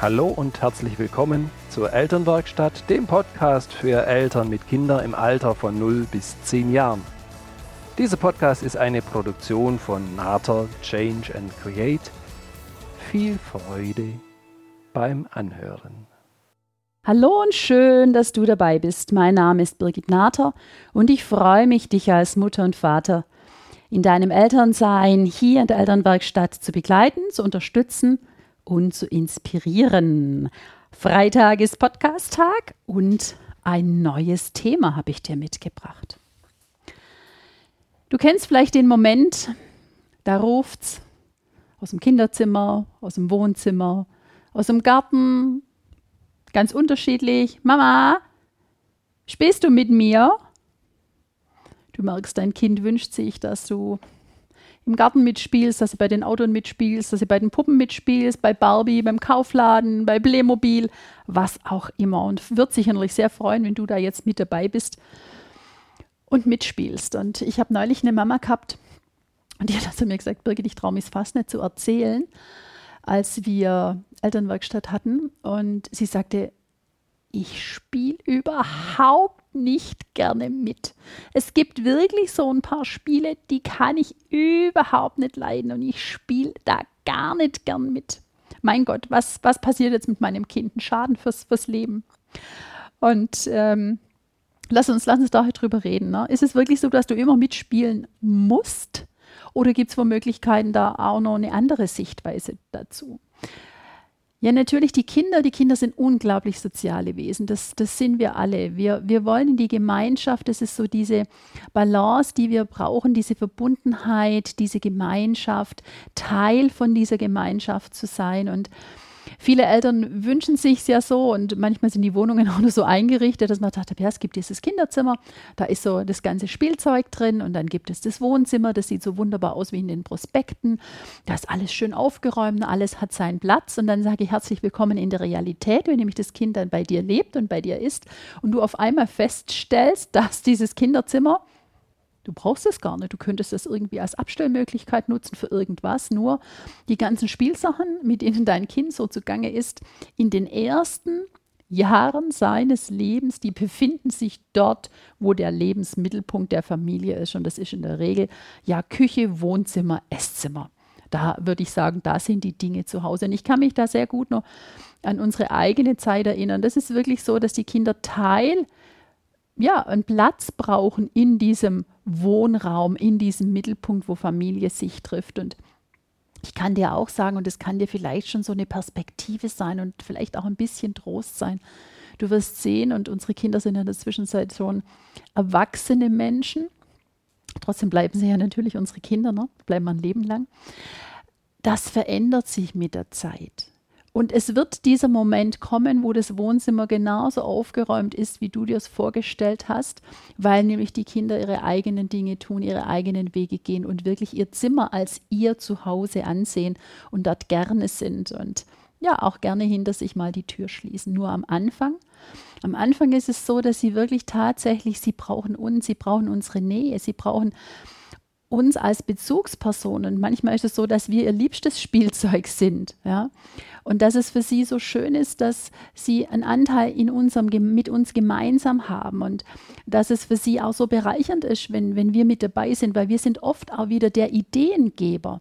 Hallo und herzlich willkommen zur Elternwerkstatt, dem Podcast für Eltern mit Kindern im Alter von 0 bis 10 Jahren. Dieser Podcast ist eine Produktion von Nater Change and Create. Viel Freude beim Anhören. Hallo und schön, dass du dabei bist. Mein Name ist Birgit Nater und ich freue mich, dich als Mutter und Vater in deinem Elternsein hier in der Elternwerkstatt zu begleiten, zu unterstützen und zu inspirieren. Freitag ist Podcast-Tag und ein neues Thema habe ich dir mitgebracht. Du kennst vielleicht den Moment, da ruft's aus dem Kinderzimmer, aus dem Wohnzimmer, aus dem Garten, ganz unterschiedlich. Mama, spielst du mit mir? Du merkst, dein Kind wünscht sich, dass du im Garten mitspielst, dass du bei den Autoren mitspielst, dass du bei den Puppen mitspielst, bei Barbie, beim Kaufladen, bei Playmobil, was auch immer. Und wird sich natürlich sehr freuen, wenn du da jetzt mit dabei bist und mitspielst. Und ich habe neulich eine Mama gehabt und die hat zu mir gesagt, Birgit, ich traue mich fast nicht zu erzählen, als wir Elternwerkstatt hatten. Und sie sagte, ich spiele überhaupt nicht gerne mit. Es gibt wirklich so ein paar Spiele, die kann ich überhaupt nicht leiden und ich spiele da gar nicht gern mit. Mein Gott, was passiert jetzt mit meinem Kind? Ein Schaden fürs Leben. Und lass uns darüber reden. Ne? Ist es wirklich so, dass du immer mitspielen musst? Oder gibt es wohl Möglichkeiten, da auch noch eine andere Sichtweise dazu? Ja, natürlich, die Kinder sind unglaublich soziale Wesen, das sind wir alle. Wir wollen in die Gemeinschaft, das ist so diese Balance, die wir brauchen, diese Verbundenheit, diese Gemeinschaft, Teil von dieser Gemeinschaft zu sein. Und viele Eltern wünschen sich es ja so und manchmal sind die Wohnungen auch nur so eingerichtet, dass man dachte, ja, es gibt dieses Kinderzimmer, da ist so das ganze Spielzeug drin und dann gibt es das Wohnzimmer, das sieht so wunderbar aus wie in den Prospekten, da ist alles schön aufgeräumt, alles hat seinen Platz und dann sage ich herzlich willkommen in der Realität, wenn nämlich das Kind dann bei dir lebt und bei dir ist und du auf einmal feststellst, dass dieses Kinderzimmer, du brauchst es gar nicht, du könntest das irgendwie als Abstellmöglichkeit nutzen für irgendwas, nur die ganzen Spielsachen, mit denen dein Kind so zugange ist, in den ersten Jahren seines Lebens, die befinden sich dort, wo der Lebensmittelpunkt der Familie ist und das ist in der Regel ja Küche, Wohnzimmer, Esszimmer. Da würde ich sagen, da sind die Dinge zu Hause. Und ich kann mich da sehr gut noch an unsere eigene Zeit erinnern. Das ist wirklich so, dass die Kinder einen Platz brauchen in diesem Wohnraum, in diesem Mittelpunkt, wo Familie sich trifft. Und ich kann dir auch sagen, und das kann dir vielleicht schon so eine Perspektive sein und vielleicht auch ein bisschen Trost sein. Du wirst sehen, und unsere Kinder sind in der Zwischenzeit schon erwachsene Menschen. Trotzdem bleiben sie ja natürlich unsere Kinder, ne? Bleiben wir ein Leben lang. Das verändert sich mit der Zeit. Und es wird dieser Moment kommen, wo das Wohnzimmer genauso aufgeräumt ist, wie du dir es vorgestellt hast, weil nämlich die Kinder ihre eigenen Dinge tun, ihre eigenen Wege gehen und wirklich ihr Zimmer als ihr Zuhause ansehen und dort gerne sind und ja auch gerne hinter sich mal die Tür schließen. Nur am Anfang ist es so, dass sie wirklich tatsächlich, sie brauchen uns, sie brauchen unsere Nähe, sie brauchen uns als Bezugspersonen. Manchmal ist es so, dass wir ihr liebstes Spielzeug sind, ja? Und dass es für sie so schön ist, dass sie einen Anteil in unserem, mit uns gemeinsam haben und dass es für sie auch so bereichernd ist, wenn wir mit dabei sind, weil wir sind oft auch wieder der Ideengeber.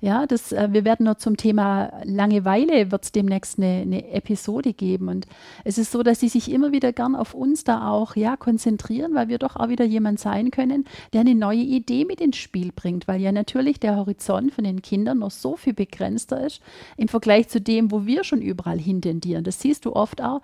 Ja, wir werden noch zum Thema Langeweile, wird es demnächst eine Episode geben und es ist so, dass sie sich immer wieder gern auf uns da auch konzentrieren, weil wir doch auch wieder jemand sein können, der eine neue Idee mit ins Spiel bringt, weil ja natürlich der Horizont von den Kindern noch so viel begrenzter ist im Vergleich zu dem, wo wir schon überall hin tendieren. Das siehst du oft auch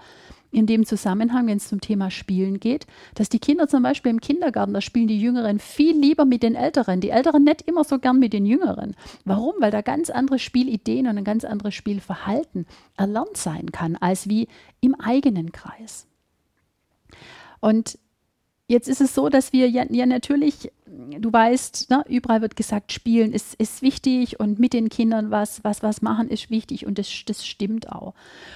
in dem Zusammenhang, wenn es zum Thema Spielen geht, dass die Kinder zum Beispiel im Kindergarten, da spielen die Jüngeren viel lieber mit den Älteren. Die Älteren nicht immer so gern mit den Jüngeren. Warum? Weil da ganz andere Spielideen und ein ganz anderes Spielverhalten erlernt sein kann, als wie im eigenen Kreis. Und jetzt ist es so, dass wir ja natürlich, du weißt, ne, überall wird gesagt, Spielen ist wichtig und mit den Kindern was machen ist wichtig und das stimmt auch.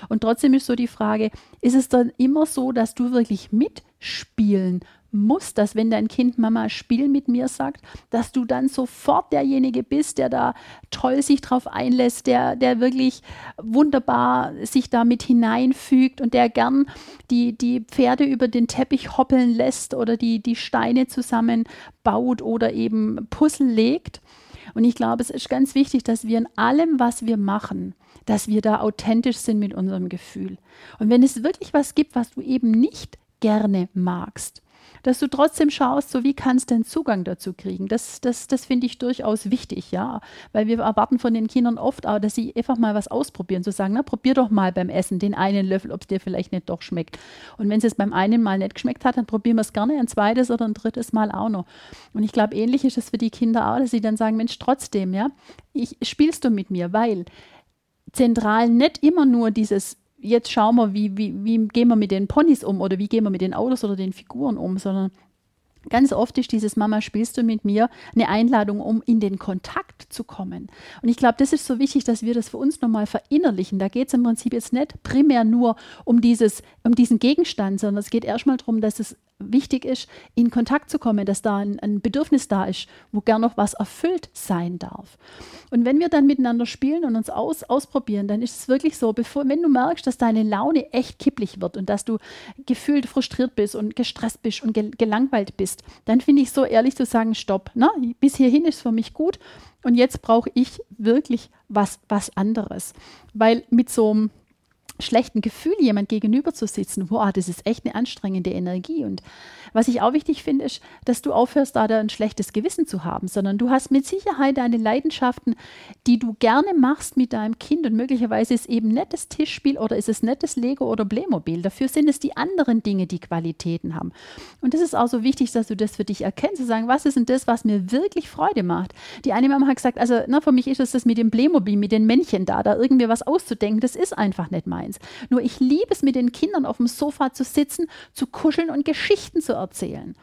Und trotzdem ist so die Frage, ist es dann immer so, dass du wirklich mitspielen muss, dass wenn dein Kind Mama spiel mit mir sagt, dass du dann sofort derjenige bist, der da toll sich drauf einlässt, der wirklich wunderbar sich damit hineinfügt und der gern die Pferde über den Teppich hoppeln lässt oder die Steine zusammenbaut oder eben Puzzle legt. Und ich glaube, es ist ganz wichtig, dass wir in allem, was wir machen, dass wir da authentisch sind mit unserem Gefühl. Und wenn es wirklich was gibt, was du eben nicht gerne magst, dass du trotzdem schaust, so wie kannst du den Zugang dazu kriegen. Das finde ich durchaus wichtig, ja, weil wir erwarten von den Kindern oft auch, dass sie einfach mal was ausprobieren, zu sagen, na, probier doch mal beim Essen den einen Löffel, ob es dir vielleicht nicht doch schmeckt. Und wenn es beim einen Mal nicht geschmeckt hat, dann probieren wir es gerne ein zweites oder ein drittes Mal auch noch. Und ich glaube, ähnlich ist es für die Kinder auch, dass sie dann sagen, Mensch, trotzdem, ja, spielst du mit mir, weil zentral nicht immer nur dieses jetzt schauen wir, wie gehen wir mit den Ponys um oder wie gehen wir mit den Autos oder den Figuren um, sondern ganz oft ist dieses Mama, spielst du mit mir, eine Einladung, um in den Kontakt zu kommen. Und ich glaube, das ist so wichtig, dass wir das für uns nochmal verinnerlichen. Da geht es im Prinzip jetzt nicht primär nur um diesen Gegenstand, sondern es geht erstmal darum, dass es wichtig ist, in Kontakt zu kommen, dass da ein Bedürfnis da ist, wo gern noch was erfüllt sein darf. Und wenn wir dann miteinander spielen und uns ausprobieren, dann ist es wirklich so, wenn du merkst, dass deine Laune echt kipplig wird und dass du gefühlt frustriert bist und gestresst bist und gelangweilt bist, dann finde ich so ehrlich zu sagen, stopp, na, bis hierhin ist für mich gut und jetzt brauche ich wirklich was anderes. Weil mit so einem schlechten Gefühl, jemand gegenüber zu sitzen, wow, das ist echt eine anstrengende Energie. Und was ich auch wichtig finde, ist, dass du aufhörst, da ein schlechtes Gewissen zu haben, sondern du hast mit Sicherheit deine Leidenschaften, die du gerne machst mit deinem Kind und möglicherweise ist eben nicht das Tischspiel oder ist es nicht das Lego oder Playmobil. Dafür sind es die anderen Dinge, die Qualitäten haben. Und das ist auch so wichtig, dass du das für dich erkennst, zu sagen, was ist denn das, was mir wirklich Freude macht? Die eine Mama hat gesagt, also na, für mich ist es das mit dem Playmobil, mit den Männchen da irgendwie was auszudenken, das ist einfach nicht meins. Nur ich liebe es, mit den Kindern auf dem Sofa zu sitzen, zu kuscheln und Geschichten zu erzählen.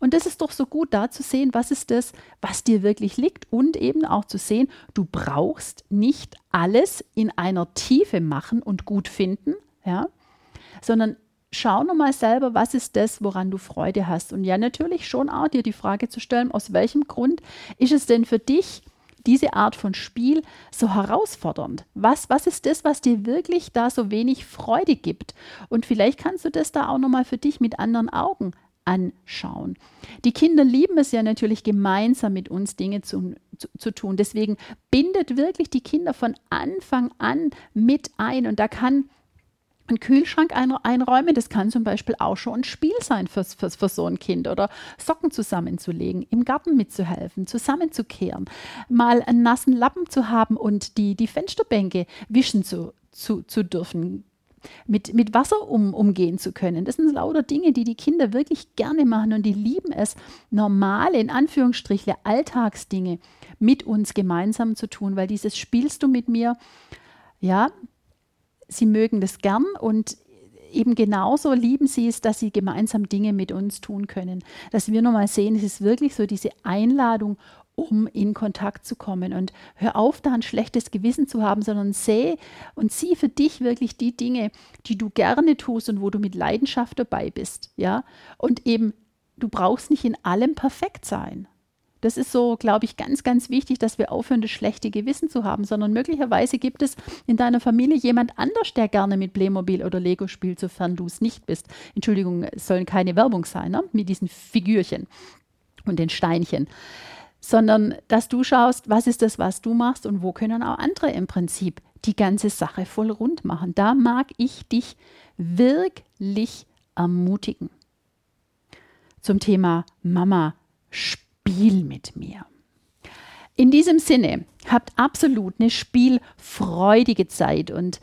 Und das ist doch so gut, da zu sehen, was ist das, was dir wirklich liegt und eben auch zu sehen, du brauchst nicht alles in einer Tiefe machen und gut finden, ja, sondern schau nochmal selber, was ist das, woran du Freude hast. Und ja, natürlich schon auch dir die Frage zu stellen, aus welchem Grund ist es denn für dich diese Art von Spiel so herausfordernd? Was ist das, was dir wirklich da so wenig Freude gibt? Und vielleicht kannst du das da auch nochmal für dich mit anderen Augen anschauen. Die Kinder lieben es ja natürlich, gemeinsam mit uns Dinge zu tun. Deswegen bindet wirklich die Kinder von Anfang an mit ein. Und da kann einen Kühlschrank einräumen, das kann zum Beispiel auch schon ein Spiel sein für so ein Kind oder Socken zusammenzulegen, im Garten mitzuhelfen, zusammenzukehren, mal einen nassen Lappen zu haben und die Fensterbänke wischen zu dürfen, mit Wasser umgehen zu können. Das sind lauter Dinge, die Kinder wirklich gerne machen und die lieben es, normale, in Anführungsstrichen, Alltagsdinge mit uns gemeinsam zu tun, weil dieses Spielst du mit mir, ja, sie mögen das gern und eben genauso lieben sie es, dass sie gemeinsam Dinge mit uns tun können. Dass wir nochmal sehen, es ist wirklich so diese Einladung, um in Kontakt zu kommen. Und hör auf, da ein schlechtes Gewissen zu haben, sondern sehe und sieh für dich wirklich die Dinge, die du gerne tust und wo du mit Leidenschaft dabei bist. Ja? Und eben, du brauchst nicht in allem perfekt sein. Das ist so, glaube ich, ganz, ganz wichtig, dass wir aufhören, das schlechte Gewissen zu haben, sondern möglicherweise gibt es in deiner Familie jemand anders, der gerne mit Playmobil oder Lego spielt, sofern du es nicht bist. Entschuldigung, es soll keine Werbung sein, ne? Mit diesen Figürchen und den Steinchen. Sondern, dass du schaust, was ist das, was du machst und wo können auch andere im Prinzip die ganze Sache voll rund machen. Da mag ich dich wirklich ermutigen. Zum Thema Mama spielen. Spiel mit mir. In diesem Sinne, habt absolut eine spielfreudige Zeit und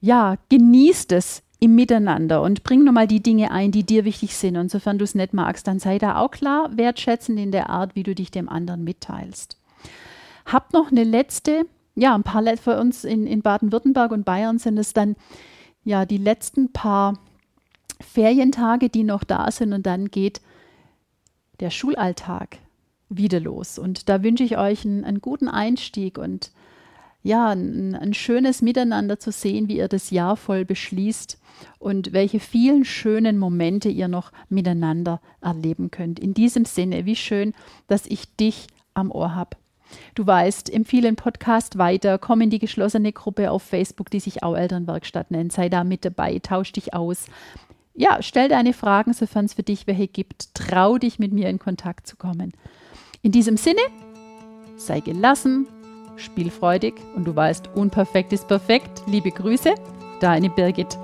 ja, genießt es im Miteinander und bring nochmal die Dinge ein, die dir wichtig sind. Und sofern du es nicht magst, dann sei da auch klar wertschätzend in der Art, wie du dich dem anderen mitteilst. Habt noch eine letzte, ja, ein paar für uns in Baden-Württemberg und Bayern sind es dann ja die letzten paar Ferientage, die noch da sind und dann geht der Schulalltag wieder los. Und da wünsche ich euch einen guten Einstieg und ja, ein schönes Miteinander zu sehen, wie ihr das Jahr voll beschließt und welche vielen schönen Momente ihr noch miteinander erleben könnt. In diesem Sinne, wie schön, dass ich dich am Ohr habe. Du weißt, empfehle den Podcast weiter, komm in die geschlossene Gruppe auf Facebook, die sich Au-Elternwerkstatt nennt, sei da mit dabei, tausch dich aus. Ja, stell deine Fragen, sofern es für dich welche gibt. Trau dich, mit mir in Kontakt zu kommen. In diesem Sinne, sei gelassen, spielfreudig und du weißt, unperfekt ist perfekt. Liebe Grüße, deine Birgit.